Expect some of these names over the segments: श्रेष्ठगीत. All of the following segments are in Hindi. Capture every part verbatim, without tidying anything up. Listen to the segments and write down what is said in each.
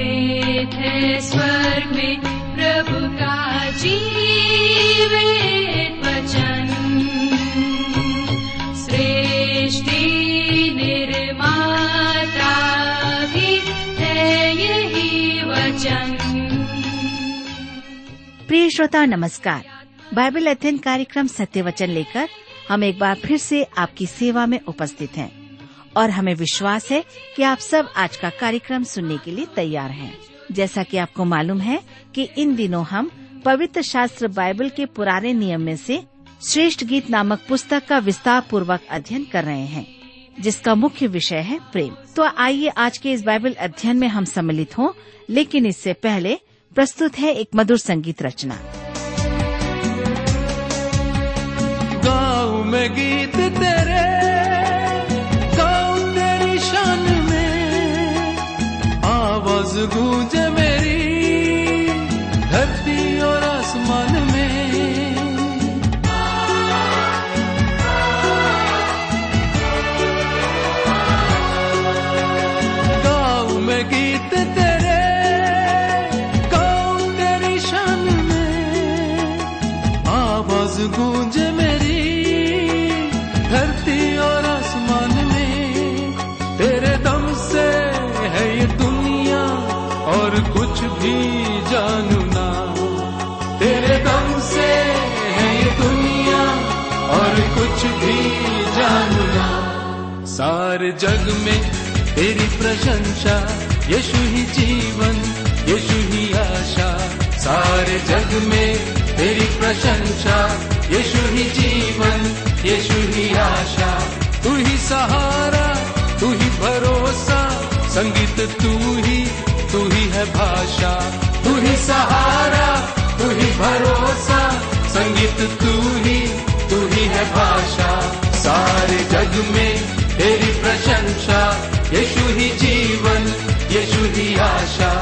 वेद है स्वर में प्रभु का जीवित वचन, सृष्टि निर्माता भी है यही वचन। प्रिय श्रोता नमस्कार, बाइबल अध्ययन कार्यक्रम सत्य वचन लेकर हम एक बार फिर से आपकी सेवा में उपस्थित हैं और हमें विश्वास है कि आप सब आज का कार्यक्रम सुनने के लिए तैयार हैं। जैसा कि आपको मालूम है कि इन दिनों हम पवित्र शास्त्र बाइबल के पुराने नियम में से श्रेष्ठगीत नामक पुस्तक का विस्तार पूर्वक अध्ययन कर रहे हैं, जिसका मुख्य विषय है प्रेम। तो आइए आज के इस बाइबल अध्ययन में हम सम्मिलित हों, लेकिन इससे पहले प्रस्तुत है एक मधुर संगीत रचना। गाँव में गीत तेरे गूंजे मेरी धरती और आसमान में, गाँव में गीत तेरे, गाँव तेरी शान में, आवाज गूंजे मेरी धरती और आसमान में। तेरे दम से है ये दुनिया और कुछ भी जानू ना, तेरे दम से है ये दुनिया और कुछ भी जानू ना। सारे जग में तेरी प्रशंसा, यीशु ही जीवन, यीशु ही आशा। सारे जग में तेरी प्रशंसा, यीशु ही जीवन, यीशु ही आशा। तू ही सहारा, तू ही भरोसा, संगीत तू ही, तू ही है भाषा। तू ही सहारा, तू ही भरोसा, संगीत तू ही, तू ही है भाषा। सारे जग में तेरी प्रशंसा, यीशु ही जीवन, यीशु ही आशा।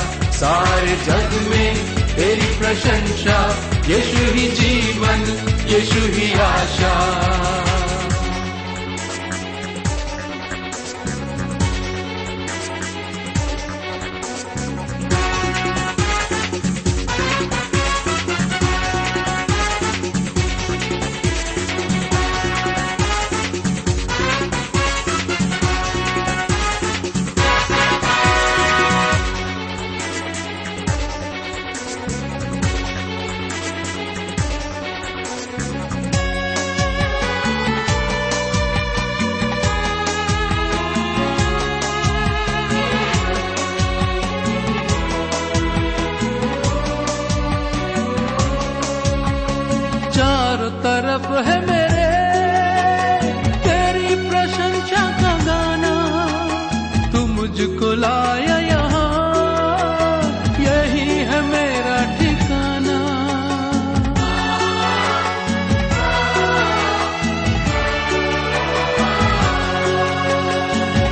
सारे जग में तेरी प्रशंसा, यीशु ही जीवन, यीशु ही आशा। तरफ है मेरे तेरी प्रशंसा का गाना, तू मुझको लाया यहाँ, यही है मेरा ठिकाना।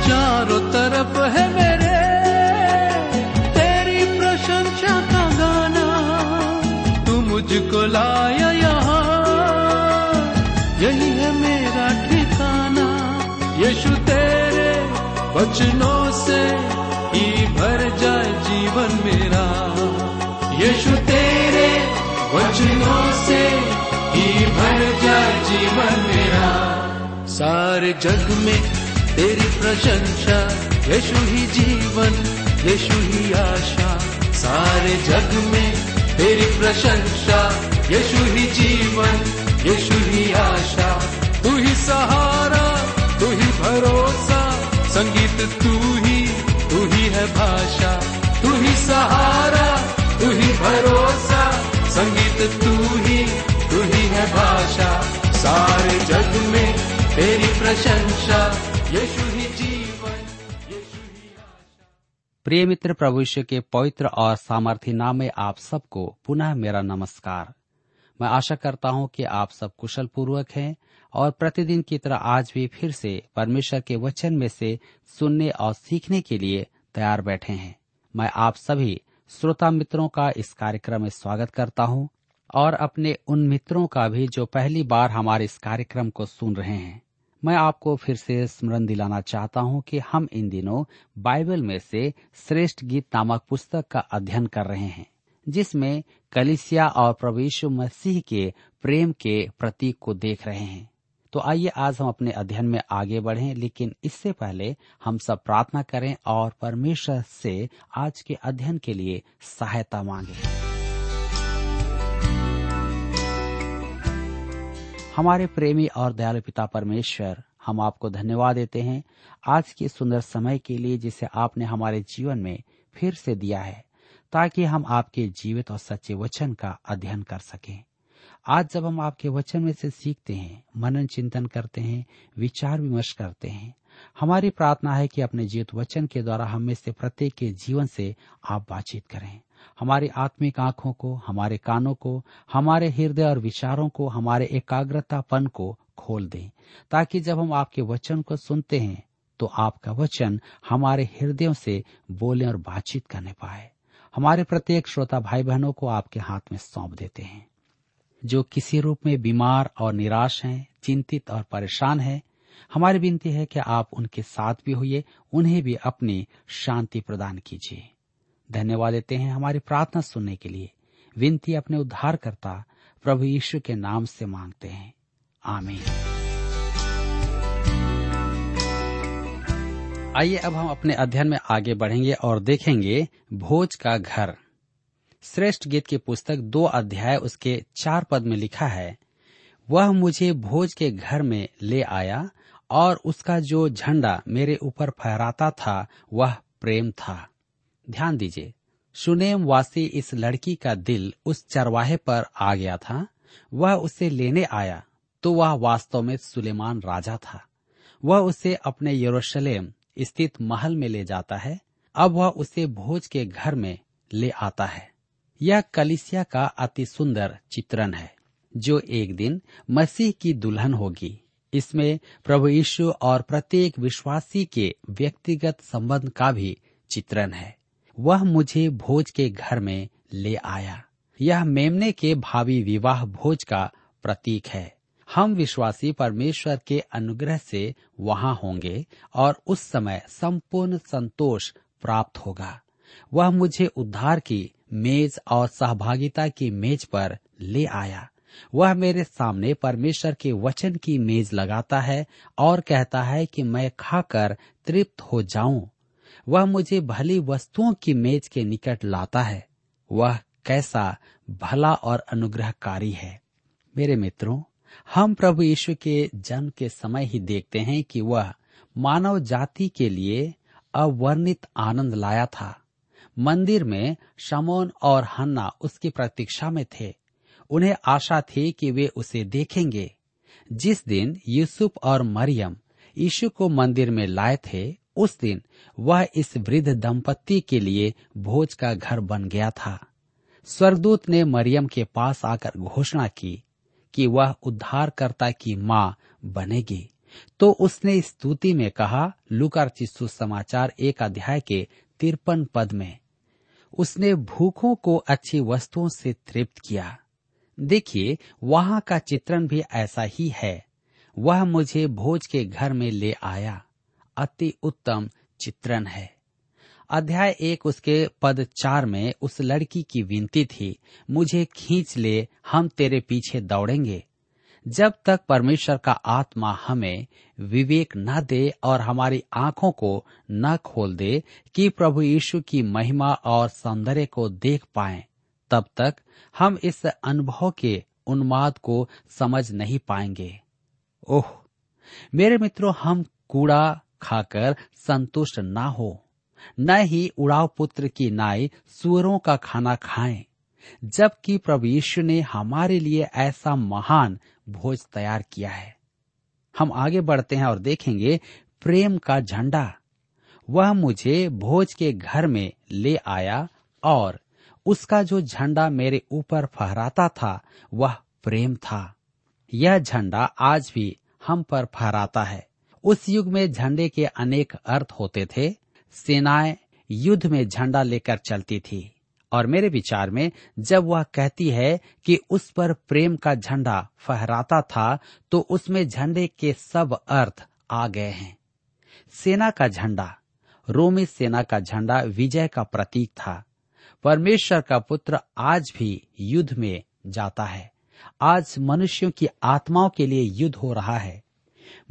चारों तरफ है मेरे तेरी प्रशंसा का गाना, तू मुझको लाया यहाँ, यही है मेरा ठिकाना। यीशु तेरे वचनों से ही भर जाए जीवन मेरा, यीशु तेरे वचनों से ही भर जाए जीवन मेरा। सारे जग में तेरी प्रशंसा, यीशु ही जीवन, यीशु ही आशा। सारे जग में तेरी प्रशंसा, यीशु ही जीवन, यीशु ही आशा। तू ही सहारा, तू ही भरोसा, संगीत तू ही, तू ही है भाषा। तू ही सहारा, तू ही भरोसा, संगीत तू ही, तू ही है भाषा। सारे जग में तेरी प्रशंसा, यीशु ही जीवन, यीशु ही आशा। प्रिय मित्र, प्रभु यीशु के पवित्र और सामर्थी नाम में आप सबको पुनः मेरा नमस्कार। मैं आशा करता हूं कि आप सब कुशल पूर्वक हैं और प्रतिदिन की तरह आज भी फिर से परमेश्वर के वचन में से सुनने और सीखने के लिए तैयार बैठे हैं। मैं आप सभी श्रोता मित्रों का इस कार्यक्रम में स्वागत करता हूं और अपने उन मित्रों का भी जो पहली बार हमारे इस कार्यक्रम को सुन रहे हैं। मैं आपको फिर से स्मरण दिलाना चाहता हूं कि हम इन दिनों बाइबल में से श्रेष्ठ गीत नामक पुस्तक का अध्ययन कर रहे हैं, जिसमें कलीसिया और प्रभु यीशु मसीह के प्रेम के प्रतीक को देख रहे हैं। तो आइए आज हम अपने अध्ययन में आगे बढ़ें, लेकिन इससे पहले हम सब प्रार्थना करें और परमेश्वर से आज के अध्ययन के लिए सहायता मांगें। हमारे प्रेमी और दयालु पिता परमेश्वर, हम आपको धन्यवाद देते हैं आज के सुंदर समय के लिए जिसे आपने हमारे जीवन में फिर से दिया है, ताकि हम आपके जीवित और सच्चे वचन का अध्ययन कर सकें। आज जब हम आपके वचन में से सीखते हैं, मनन चिंतन करते हैं, विचार विमर्श करते हैं, हमारी प्रार्थना है कि अपने जीवित वचन के द्वारा हम में से प्रत्येक के जीवन से आप बातचीत करें। हमारी आत्मिक आंखों को, हमारे कानों को, हमारे हृदय और विचारों को, हमारे एकाग्रतापन को खोल दें, ताकि जब हम आपके वचन को सुनते हैं तो आपका वचन हमारे हृदयों से बोले और बातचीत करने पाए। हमारे प्रत्येक श्रोता भाई बहनों को आपके हाथ में सौंप देते हैं, जो किसी रूप में बीमार और निराश हैं, चिंतित और परेशान हैं। हमारी विनती है कि आप उनके साथ भी होइए, उन्हें भी अपनी शांति प्रदान कीजिए। धन्यवाद देते हैं हमारी प्रार्थना सुनने के लिए। विनती अपने उद्धारकर्ता प्रभु यीशु के नाम से मांगते हैं, आमीन। आइए अब हम अपने अध्ययन में आगे बढ़ेंगे और देखेंगे भोज का घर। श्रेष्ठ गीत की पुस्तक दो अध्याय उसके चार पद में लिखा है, वह मुझे भोज के घर में ले आया और उसका जो झंडा मेरे ऊपर फहराता था वह प्रेम था। ध्यान दीजिए, शुनेम वासी इस लड़की का दिल उस चरवाहे पर आ गया था। वह उसे लेने आया तो वह वास्तव में सुलेमान राजा था। वह उसे अपने यरूशलेम स्थित महल में ले जाता है। अब वह उसे भोज के घर में ले आता है। यह कलीसिया का अति सुंदर चित्रण है, जो एक दिन मसीह की दुल्हन होगी। इसमें प्रभु यीशु और प्रत्येक विश्वासी के व्यक्तिगत संबंध का भी चित्रण है। वह मुझे भोज के घर में ले आया, यह मेमने के भावी विवाह भोज का प्रतीक है। हम विश्वासी परमेश्वर के अनुग्रह से वहां होंगे और उस समय संपूर्ण संतोष प्राप्त होगा। वह मुझे उद्धार की मेज और सहभागिता की मेज पर ले आया। वह मेरे सामने परमेश्वर के वचन की मेज लगाता है और कहता है कि मैं खाकर तृप्त हो जाऊं। वह मुझे भली वस्तुओं की मेज के निकट लाता है। वह कैसा भला और अनुग्रहकारी है। मेरे मित्रों, हम प्रभु यीशु के जन्म के समय ही देखते हैं कि वह मानव जाति के लिए अवर्णित आनंद लाया था। मंदिर में शमौन और हन्ना उसकी प्रतीक्षा में थे। उन्हें आशा थी कि वे उसे देखेंगे। जिस दिन यूसुफ और मरियम यीशु को मंदिर में लाए थे, उस दिन वह इस वृद्ध दंपत्ति के लिए भोज का घर बन गया था। स्वर्गदूत ने मरियम के पास आकर घोषणा की कि वह उद्धारकर्ता की मां बनेगी। तो उसने इस स्तुति में कहा, लूका रचित सुसमाचार एक अध्याय के तिरपन पद में, उसने भूखों को अच्छी वस्तुओं से तृप्त किया। देखिए, वहां का चित्रण भी ऐसा ही है। वह मुझे भोज के घर में ले आया अति उत्तम चित्रण है। अध्याय एक उसके पद चार में उस लड़की की विनती थी, मुझे खींच ले, हम तेरे पीछे दौड़ेंगे। जब तक परमेश्वर का आत्मा हमें विवेक न दे और हमारी आंखों को न खोल दे कि प्रभु यीशु की महिमा और सौंदर्य को देख पाएं, तब तक हम इस अनुभव के उन्माद को समझ नहीं पाएंगे। ओह मेरे मित्रों, हम कूड़ा खाकर संतुष्ट ना हो, न ही उड़ाव पुत्र की नाई सूअरों का खाना खाएं, जबकि प्रभु यीशु ने हमारे लिए ऐसा महान भोज तैयार किया है। हम आगे बढ़ते हैं और देखेंगे प्रेम का झंडा। वह मुझे भोज के घर में ले आया और उसका जो झंडा मेरे ऊपर फहराता था वह प्रेम था। यह झंडा आज भी हम पर फहराता है। उस युग में झंडे के अनेक अर्थ होते थे। सेनाएं युद्ध में झंडा लेकर चलती थी। और मेरे विचार में जब वह कहती है कि उस पर प्रेम का झंडा फहराता था, तो उसमें झंडे के सब अर्थ आ गए हैं। सेना का झंडा, रोमी सेना का झंडा विजय का प्रतीक था। परमेश्वर का पुत्र आज भी युद्ध में जाता है। आज मनुष्यों की आत्माओं के लिए युद्ध हो रहा है।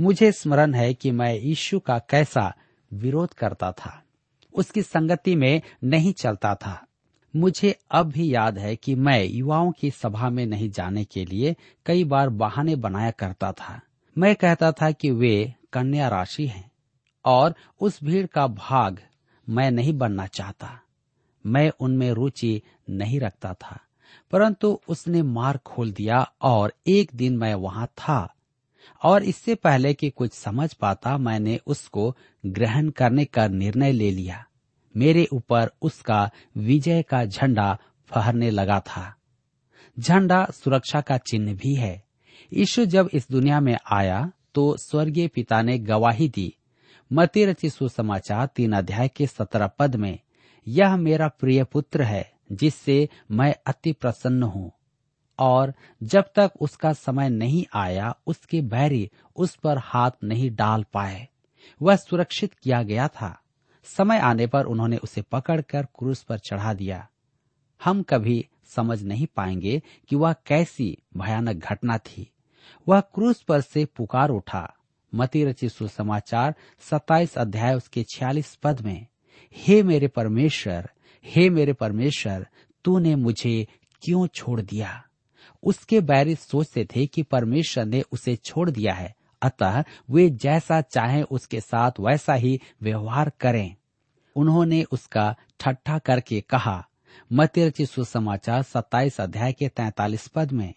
मुझे स्मरण है कि मैं यीशु का कैसा विरोध करता था, उसकी संगति में नहीं चलता था। मुझे अब भी याद है कि मैं युवाओं की सभा में नहीं जाने के लिए कई बार बहाने बनाया करता था। मैं कहता था कि वे कन्या राशि हैं और उस भीड़ का भाग मैं नहीं बनना चाहता। मैं उनमें रुचि नहीं रखता था, परंतु उसने मार्ग खोल दिया और एक दिन मैं वहां था, और इससे पहले कि कुछ समझ पाता मैंने उसको ग्रहण करने का निर्णय ले लिया। मेरे ऊपर उसका विजय का झंडा फहरने लगा था। झंडा सुरक्षा का चिन्ह भी है। यीशु जब इस दुनिया में आया तो स्वर्गीय पिता ने गवाही दी। मत्ती रचित सुसमाचार तीन अध्याय के सत्रह पद में, यह मेरा प्रिय पुत्र है जिससे मैं अति प्रसन्न हूँ। और जब तक उसका समय नहीं आया उसके बैरी उस पर हाथ नहीं डाल पाए। वह सुरक्षित किया गया था। समय आने पर उन्होंने उसे पकड़कर क्रूस पर चढ़ा दिया। हम कभी समझ नहीं पाएंगे कि वह कैसी भयानक घटना थी। वह क्रूस पर से पुकार उठा। मत्ती रचित सुसमाचार सत्ताईस अध्याय उसके छियालीस पद में, हे मेरे परमेश्वर, हे मेरे परमेश्वर, तूने मुझे क्यों छोड़ दिया। उसके बैरी सोचते थे कि परमेश्वर ने उसे छोड़ दिया है, अतः वे जैसा चाहें उसके साथ वैसा ही व्यवहार करें। उन्होंने उसका ठट्ठा करके कहा। मत्ती रचित सुसमाचार सत्ताईस अध्याय के तैंतालीस पद में,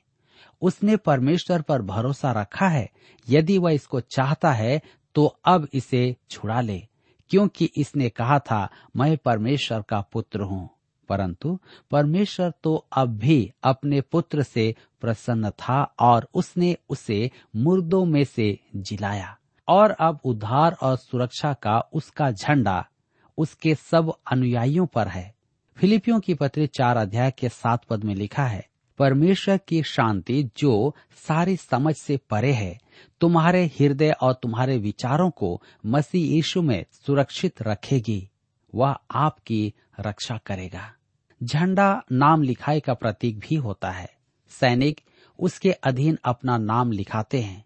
उसने परमेश्वर पर भरोसा रखा है, यदि वह इसको चाहता है तो अब इसे छुड़ा ले, क्योंकि इसने कहा था मैं परमेश्वर का पुत्र हूँ। परंतु परमेश्वर तो अब भी अपने पुत्र से प्रसन्न था और उसने उसे मुर्दों में से जिलाया, और अब उद्धार और सुरक्षा का उसका झंडा उसके सब अनुयायियों पर है। फिलिपियों की पत्री चार अध्याय के सात पद में लिखा है, परमेश्वर की शांति जो सारी समझ से परे है तुम्हारे हृदय और तुम्हारे विचारों को मसीह यीशु में सुरक्षित रखेगी। वह आपकी रक्षा करेगा। झंडा नाम लिखाई का प्रतीक भी होता है। सैनिक उसके अधीन अपना नाम लिखाते हैं,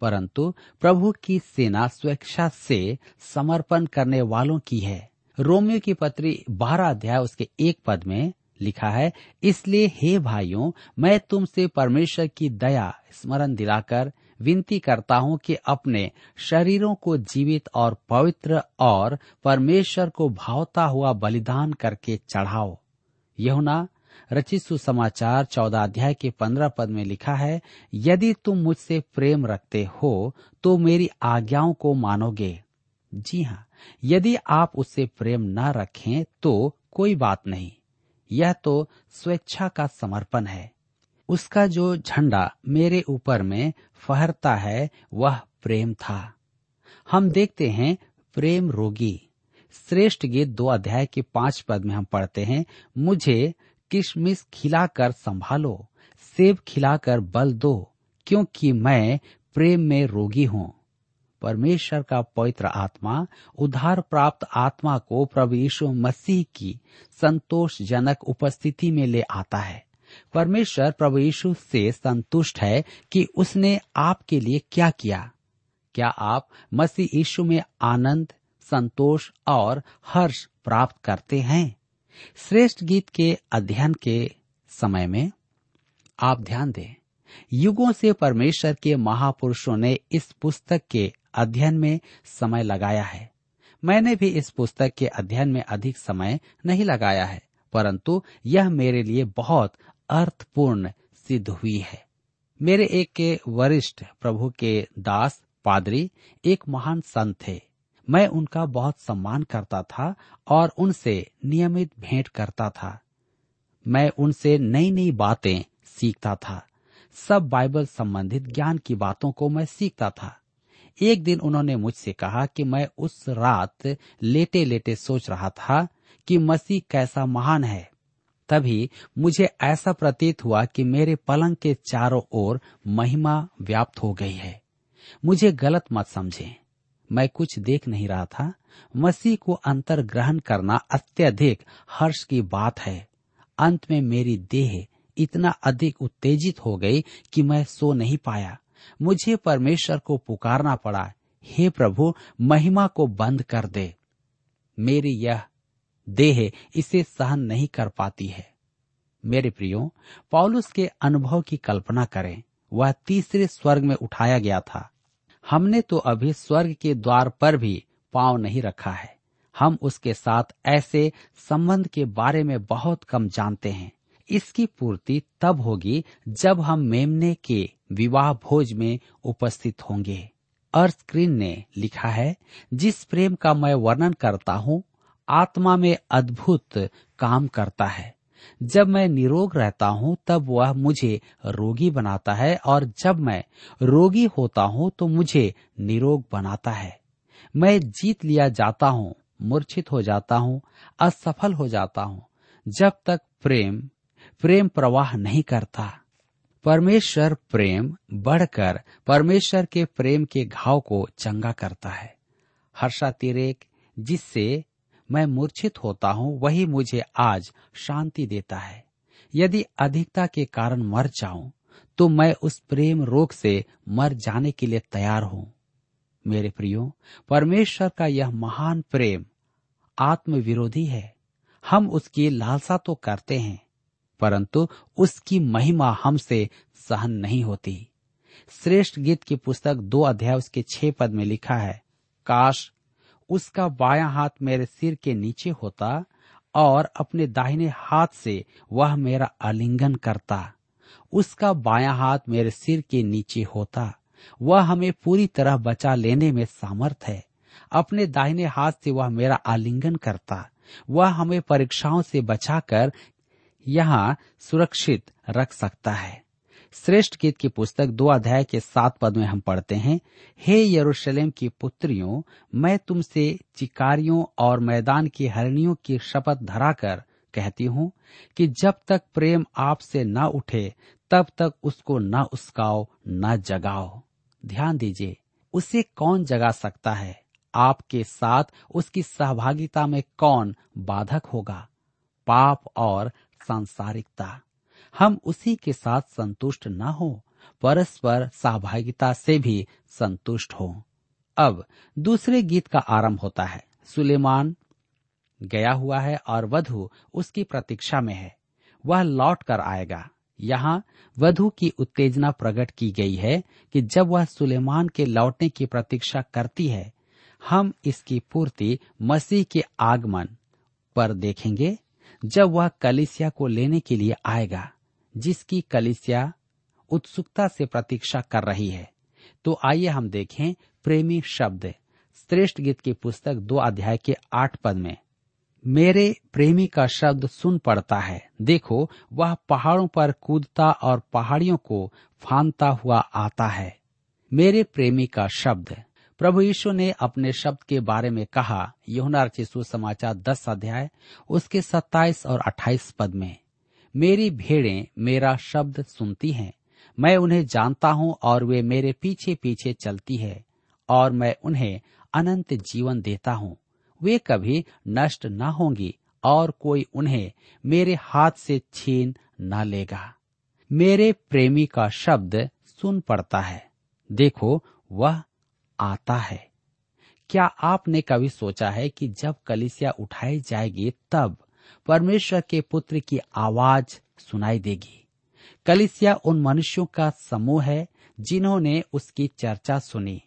परंतु प्रभु की सेना स्वेच्छा से समर्पण करने वालों की है। रोमियो की पत्री बारह अध्याय उसके एक पद में लिखा है, इसलिए हे भाइयों, मैं तुमसे परमेश्वर की दया स्मरण दिलाकर विनती करता हूँ कि अपने शरीरों को जीवित और पवित्र और परमेश्वर को भावता हुआ बलिदान करके चढ़ाओ। यूहन्ना रचित सुसमाचार चौदह अध्याय के पंद्रह पद में लिखा है, यदि तुम मुझसे प्रेम रखते हो तो मेरी आज्ञाओं को मानोगे। जी हाँ, यदि आप उससे प्रेम न रखें तो कोई बात नहीं। यह तो स्वेच्छा का समर्पण है। उसका जो झंडा मेरे ऊपर में फहरता है वह प्रेम था। हम देखते हैं प्रेम रोगी। श्रेष्ठगीत दो अध्याय के पांच पद में हम पढ़ते हैं, मुझे किशमिश खिलाकर संभालो, सेब खिलाकर बल दो, क्योंकि मैं प्रेम में रोगी हूँ। परमेश्वर का पवित्र आत्मा उद्धार प्राप्त आत्मा को प्रभु यीशु मसीह की संतोषजनक उपस्थिति में ले आता है। परमेश्वर प्रभु यीशु से संतुष्ट है कि उसने आपके लिए क्या किया। क्या आप मसीह यीशु में आनंद, संतोष और हर्ष प्राप्त करते हैं? श्रेष्ठ गीत के अध्ययन के समय में आप ध्यान दें। युगों से परमेश्वर के महापुरुषों ने इस पुस्तक के अध्ययन में समय लगाया है। मैंने भी इस पुस्तक के अध्ययन में अधिक समय नहीं लगाया है, परंतु यह मेरे लिए बहुत अर्थपूर्ण सिद्ध हुई है। मेरे एक के वरिष्ठ प्रभु के दास पादरी एक महान संत थे। मैं उनका बहुत सम्मान करता था और उनसे नियमित भेंट करता था। मैं उनसे नई नई बातें सीखता था। सब बाइबल संबंधित ज्ञान की बातों को मैं सीखता था। एक दिन उन्होंने मुझसे कहा कि मैं उस रात लेटे लेटे सोच रहा था कि मसीह कैसा महान है। तभी मुझे ऐसा प्रतीत हुआ कि मेरे पलंग के चारों ओर महिमा व्याप्त हो गई है। मुझे गलत मत समझें, मैं कुछ देख नहीं रहा था। मसीह को अंतर ग्रहण करना अत्यधिक हर्ष की बात है। अंत में मेरी देह इतना अधिक उत्तेजित हो गई कि मैं सो नहीं पाया। मुझे परमेश्वर को पुकारना पड़ा, हे प्रभु महिमा को बंद कर दे, मेरी यह देह इसे सहन नहीं कर पाती है। मेरे प्रियो, पौलुस के अनुभव की कल्पना करें। वह तीसरे स्वर्ग में उठाया गया था। हमने तो अभी स्वर्ग के द्वार पर भी पांव नहीं रखा है। हम उसके साथ ऐसे संबंध के बारे में बहुत कम जानते हैं। इसकी पूर्ति तब होगी जब हम मेमने के विवाह भोज में उपस्थित होंगे। अर्थ क्रीन ने लिखा है, जिस प्रेम का मैं वर्णन करता हूँ आत्मा में अद्भुत काम करता है। जब मैं निरोग रहता हूँ तब वह मुझे रोगी बनाता है, और जब मैं रोगी होता हूँ तो मुझे निरोग बनाता है। मैं जीत लिया जाता हूँ, मूर्छित हो जाता हूँ, असफल हो जाता हूँ, जब तक प्रेम प्रेम प्रवाह नहीं करता। परमेश्वर प्रेम बढ़कर परमेश्वर के प्रेम के घाव को चंगा करता है। हर्षातिरेक जिससे मैं मूर्छित होता हूँ वही मुझे आज शांति देता है। यदि अधिकता के कारण मर जाऊं तो मैं उस प्रेम रोग से मर जाने के लिए तैयार हूँ। मेरे प्रियो, परमेश्वर का यह महान प्रेम आत्मविरोधी है। हम उसकी लालसा तो करते हैं, परंतु उसकी महिमा हमसे सहन नहीं होती। श्रेष्ठ गीत की पुस्तक दो अध्याय उसके छह पद में लिखा है, काश उसका बायां हाथ मेरे सिर के नीचे होता और अपने दाहिने हाथ से वह मेरा आलिंगन करता। उसका बायां हाथ मेरे सिर के नीचे होता। वह हमें पूरी तरह बचा लेने में समर्थ है। अपने दाहिने हाथ से वह मेरा आलिंगन करता। वह हमें परीक्षाओं से बचाकर यहाँ सुरक्षित रख सकता है। श्रेष्ठ गीत की पुस्तक दो अध्याय के सात पद में हम पढ़ते हैं, हे यरूशलेम की पुत्रियों, मैं तुमसे चिकारियों और मैदान की हरणियों की शपथ धराकर कहती हूँ कि जब तक प्रेम आपसे न उठे तब तक उसको न उस्काओ न जगाओ। ध्यान दीजिए, उसे कौन जगा सकता है? आपके साथ उसकी सहभागिता में कौन बाधक होगा? पाप और सांसारिकता। हम उसी के साथ संतुष्ट न हो, परस्पर सहभागिता से भी संतुष्ट हो। अब दूसरे गीत का आरंभ होता है। सुलेमान गया हुआ है और वधु उसकी प्रतीक्षा में है। वह लौट कर आएगा। यहाँ वधु की उत्तेजना प्रकट की गई है कि जब वह सुलेमान के लौटने की प्रतीक्षा करती है। हम इसकी पूर्ति मसीह के आगमन पर देखेंगे, जब वह कलीसिया को लेने के लिए आएगा, जिसकी कलीसिया उत्सुकता से प्रतीक्षा कर रही है। तो आइए हम देखें प्रेमी शब्द। श्रेष्ठ गीत की पुस्तक दो अध्याय के आठ पद में, मेरे प्रेमी का शब्द सुन पड़ता है, देखो वह पहाड़ों पर कूदता और पहाड़ियों को फांदता हुआ आता है। मेरे प्रेमी का शब्द। प्रभु यीशु ने अपने शब्द के बारे में कहा, यूहन्ना रचित सुसमाचार दस अध्याय उसके सत्ताईस और अट्ठाईस पद में, मेरी भेड़ें मेरा शब्द सुनती हैं, मैं उन्हें जानता हूँ और वे मेरे पीछे पीछे चलती है, और मैं उन्हें अनंत जीवन देता हूँ, वे कभी नष्ट न होंगी और कोई उन्हें मेरे हाथ से छीन न लेगा। मेरे प्रेमी का शब्द सुन पड़ता है, देखो वह आता है। क्या आपने कभी सोचा है कि जब कलीसिया उठाई जाएगी तब परमेश्वर के पुत्र की आवाज सुनाई देगी? कलीसिया उन मनुष्यों का समूह है जिन्होंने उसकी चर्चा सुनी।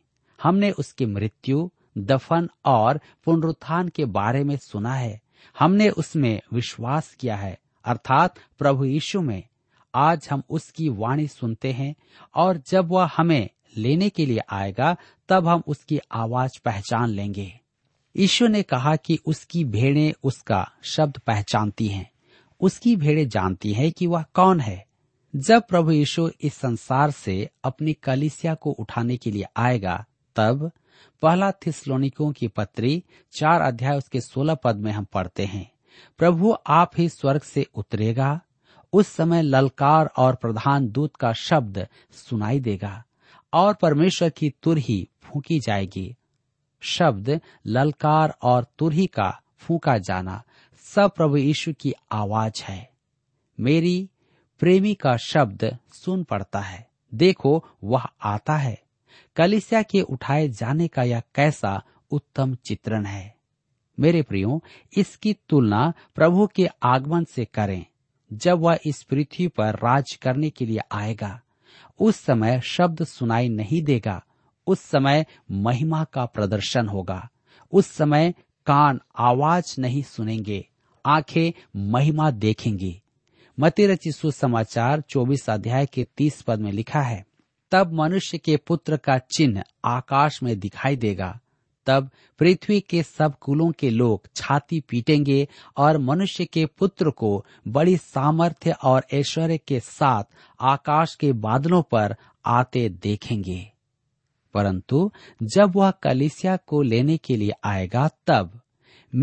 हमने उसकी मृत्यु, दफन और पुनरुत्थान के बारे में सुना है। हमने उसमें विश्वास किया है, अर्थात प्रभु यीशु में। आज हम उसकी वाणी सुनते हैं, और जब वह हमें लेने के लिए आएगा तब हम उसकी आवाज पहचान लेंगे। यीशु ने कहा कि उसकी भेड़ें उसका शब्द पहचानती हैं। उसकी भेड़ें जानती हैं कि वह कौन है। जब प्रभु यीशु इस संसार से अपनी कलीसिया को उठाने के लिए आएगा तब पहला थिस्सलुनीकियों की पत्री चार अध्याय उसके सोलह पद में हम पढ़ते हैं, प्रभु आप ही स्वर्ग से उतरेगा। उस समय ललकार और प्रधान दूत का शब्द सुनाई देगा और परमेश्वर की तुरही फूंकी जाएगी। शब्द ललकार और तुरही का फूंका जाना सब प्रभु यीशु की आवाज है। मेरी प्रेमी का शब्द सुन पड़ता है, देखो वह आता है। कलीसिया के उठाए जाने का यह कैसा उत्तम चित्रण है। मेरे प्रियो, इसकी तुलना प्रभु के आगमन से करें, जब वह इस पृथ्वी पर राज करने के लिए आएगा। उस समय शब्द सुनाई नहीं देगा, उस समय महिमा का प्रदर्शन होगा। उस समय कान आवाज नहीं सुनेंगे, आंखें महिमा देखेंगी। मत्ती रचित सुसमाचार चौबीस अध्याय के तीस पद में लिखा है, तब मनुष्य के पुत्र का चिन्ह आकाश में दिखाई देगा, तब पृथ्वी के सब कुलों के लोग छाती पीटेंगे और मनुष्य के पुत्र को बड़ी सामर्थ्य और ऐश्वर्य के साथ आकाश के बादलों पर आते देखेंगे। परंतु जब वह कलीसिया को लेने के लिए आएगा, तब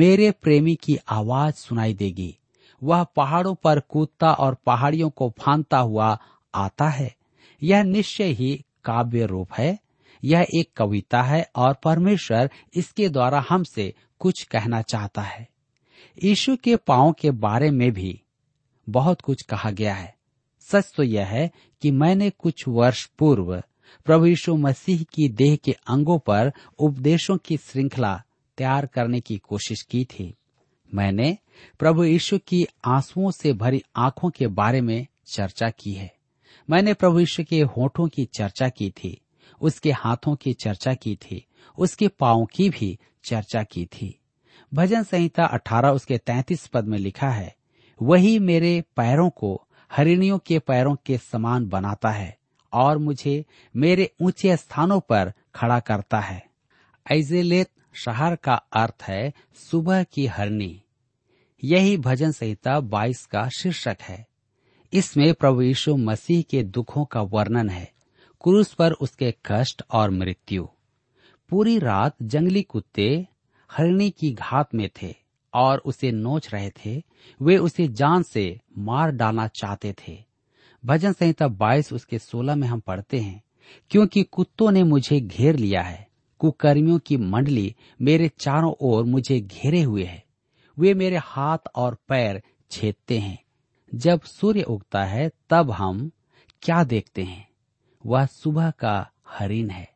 मेरे प्रेमी की आवाज सुनाई देगी। वह पहाड़ों पर कूदता और पहाड़ियों को फांदता हुआ आता है। यह निश्चय ही काव्य रूप है, यह एक कविता है और परमेश्वर इसके द्वारा हमसे कुछ कहना चाहता है। यीशु के पांव के बारे में भी बहुत कुछ कहा गया है। सच तो यह है कि मैंने कुछ वर्ष पूर्व प्रभु यीशु मसीह की देह के अंगों पर उपदेशों की श्रृंखला तैयार करने की कोशिश की थी। मैंने प्रभु यीशु की आंसुओं से भरी आंखों के बारे में चर्चा की है। मैंने प्रभु यीशु के होठों की चर्चा की थी, उसके हाथों की चर्चा की थी, उसके पांवों की भी चर्चा की थी। भजन संहिता अठारह उसके तैंतीस पद में लिखा है, वही मेरे पैरों को हरिणियों के पैरों के समान बनाता है और मुझे मेरे ऊंचे स्थानों पर खड़ा करता है। ऐजेलेत शहर का अर्थ है सुबह की हरणी। यही भजन संहिता बाईस का शीर्षक है। इसमें प्रभु यीशु मसीह के दुखों का वर्णन है, क्रूस पर उसके कष्ट और मृत्यु। पूरी रात जंगली कुत्ते हरणी की घात में थे और उसे नोच रहे थे। वे उसे जान से मार डालना चाहते थे। भजन संहिता बाईस उसके सोलह में हम पढ़ते हैं, क्योंकि कुत्तों ने मुझे घेर लिया है, कुकर्मियों की मंडली मेरे चारों ओर मुझे घेरे हुए है, वे मेरे हाथ और पैर छेदते हैं। जब सूर्य उगता है तब हम क्या देखते हैं? वह सुबह का हरिण है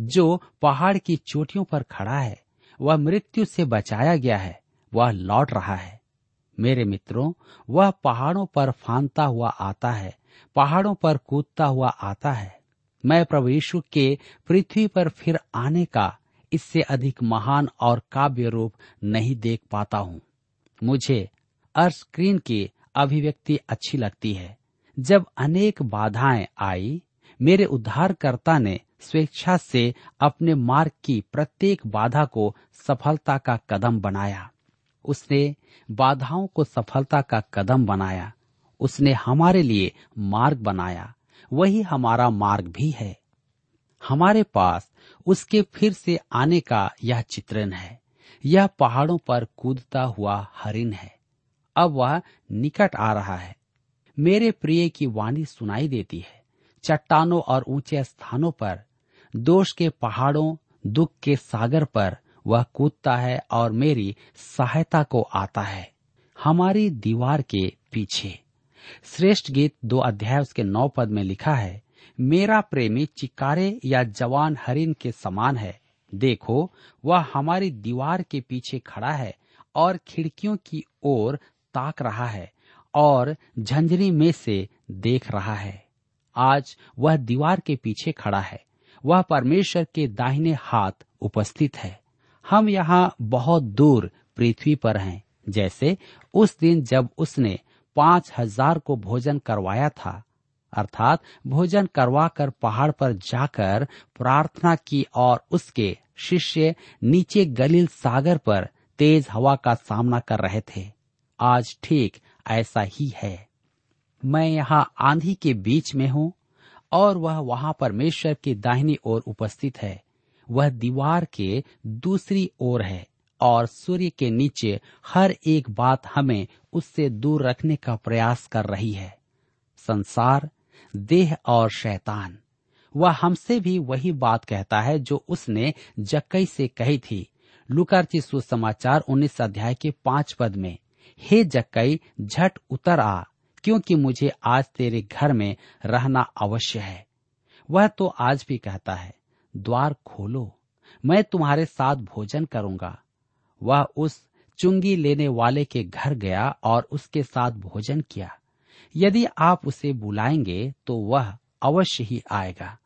जो पहाड़ की चोटियों पर खड़ा है। वह मृत्यु से बचाया गया है, वह लौट रहा है। मेरे मित्रों, वह पहाड़ों पर फांदता हुआ आता है, पहाड़ों पर कूदता हुआ आता है। मैं प्रभु यीशु के पृथ्वी पर फिर आने का इससे अधिक महान और काव्य रूप नहीं देख पाता हूँ। मुझे अर्शक्रीन की अभिव्यक्ति अच्छी लगती है, जब अनेक बाधाएं आई, मेरे उद्धारकर्ता ने स्वेच्छा से अपने मार्ग की प्रत्येक बाधा को सफलता का कदम बनाया। उसने बाधाओं को सफलता का कदम बनाया। उसने हमारे लिए मार्ग बनाया, वही हमारा मार्ग भी है। हमारे पास उसके फिर से आने का यह चित्रण है। यह पहाड़ों पर कूदता हुआ हरिण है। अब वह निकट आ रहा है। मेरे प्रिय की वाणी सुनाई देती है, चट्टानों और ऊंचे स्थानों पर, दोष के पहाड़ों, दुख के सागर पर वह कूदता है और मेरी सहायता को आता है, हमारी दीवार के पीछे। श्रेष्ठ गीत दो अध्याय उसके नौ पद में लिखा है, मेरा प्रेमी चिकारे या जवान हरिण के समान है, देखो वह हमारी दीवार के पीछे खड़ा है और खिड़कियों की ओर ताक रहा है और झंझरी में से देख रहा है। आज वह दीवार के पीछे खड़ा है, वह परमेश्वर के दाहिने हाथ उपस्थित है। हम यहाँ बहुत दूर पृथ्वी पर हैं, जैसे उस दिन जब उसने पांच हजार को भोजन करवाया था, अर्थात भोजन करवाकर पहाड़ पर जाकर प्रार्थना की और उसके शिष्य नीचे गलील सागर पर तेज हवा का सामना कर रहे थे। आज ठीक ऐसा ही है। मैं यहाँ आंधी के बीच में हूँ और वह वहाँ परमेश्वर के दाहिनी ओर उपस्थित है। वह दीवार के दूसरी ओर है और सूर्य के नीचे हर एक बात हमें उससे दूर रखने का प्रयास कर रही है। संसार, देह और शैतान। वह हमसे भी वही बात कहता है जो उसने जक्कई से कही थी। लूका रचित सुसमाचार उन्नीस अध्याय के पांच पद में, हे जक्कई, झट उतर आ, क्योंकि मुझे आज तेरे घर में रहना अवश्य है। वह तो आज भी कहता है, द्वार खोलो, मैं तुम्हारे साथ भोजन करूंगा। वह उस चुंगी लेने वाले के घर गया और उसके साथ भोजन किया। यदि आप उसे बुलाएंगे तो वह अवश्य ही आएगा।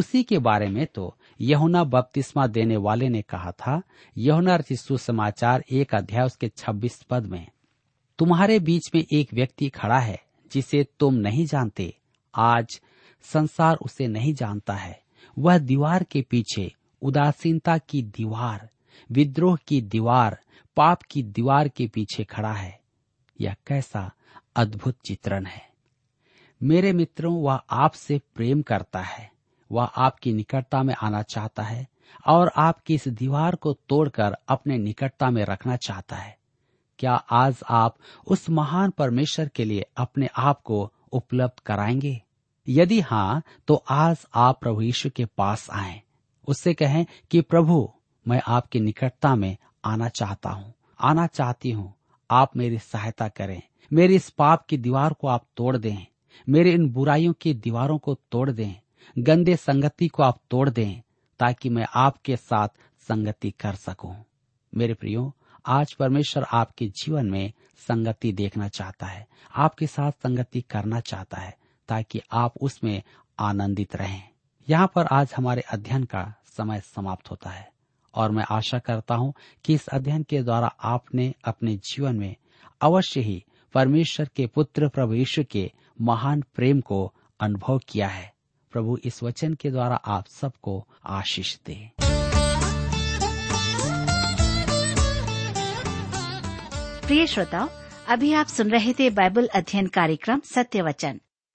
उसी के बारे में तो यूहन्ना बपतिस्मा देने वाले ने कहा था, यूहन्ना रचित सुसमाचार एक अध्याय उसके छब्बीस पद में, तुम्हारे बीच में एक व्यक्ति खड़ा है जिसे तुम नहीं जानते। आज संसार उसे नहीं जानता है। वह दीवार के पीछे उदासीनता की दीवार, विद्रोह की दीवार, पाप की दीवार के पीछे खड़ा है। यह कैसा अद्भुत चित्रण है। मेरे मित्रों, वह आपसे प्रेम करता है, वह आपकी निकटता में आना चाहता है और आपकी इस दीवार को तोड़कर अपने निकटता में रखना चाहता है। क्या आज आप उस महान परमेश्वर के लिए अपने आप को उपलब्ध कराएंगे? यदि हाँ, तो आज आप प्रभु यीशु के पास आएं, उससे कहें कि प्रभु, मैं आपकी निकटता में आना चाहता हूँ, आना चाहती हूँ। आप मेरी सहायता करें, मेरे इस पाप की दीवार को आप तोड़ दें, मेरे इन बुराइयों की दीवारों को तोड़ दें, गंदे संगति को आप तोड़ दें, ताकि मैं आपके साथ संगति कर सकूं। मेरे प्रियो, आज परमेश्वर आपके जीवन में संगति देखना चाहता है, आपके साथ संगति करना चाहता है, ताकि आप उसमें आनंदित रहें। यहाँ पर आज हमारे अध्ययन का समय समाप्त होता है और मैं आशा करता हूँ कि इस अध्ययन के द्वारा आपने अपने जीवन में अवश्य ही परमेश्वर के पुत्र प्रभु यीशु के महान प्रेम को अनुभव किया है। प्रभु इस वचन के द्वारा आप सबको आशीष दे। प्रिय श्रोताओ, अभी आप सुन रहे थे बाइबल अध्ययन कार्यक्रम सत्य वचन।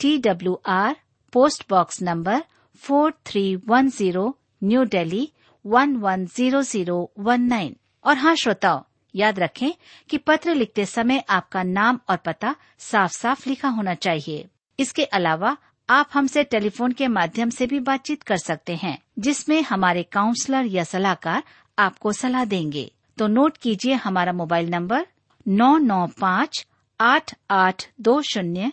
T W R, post box number four three one zero, New Delhi one one zero zero one nine. और हाँ श्रोताओं, याद रखें कि पत्र लिखते समय आपका नाम और पता साफ साफ लिखा होना चाहिए। इसके अलावा आप हमसे टेलीफोन के माध्यम से भी बातचीत कर सकते हैं, जिसमें हमारे काउंसलर या सलाहकार आपको सलाह देंगे। तो नोट कीजिए, हमारा मोबाइल नंबर नौ नौ पाँच आठ आठ दो शून्य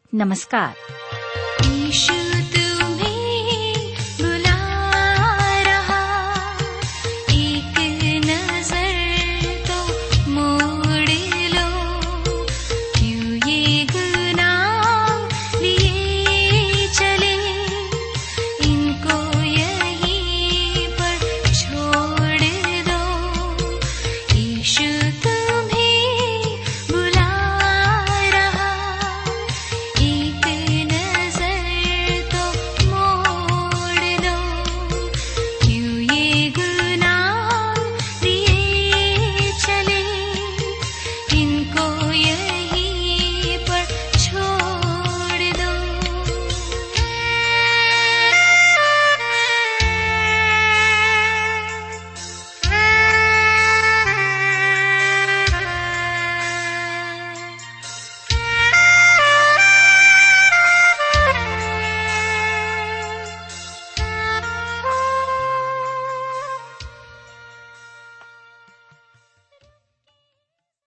नमस्कार।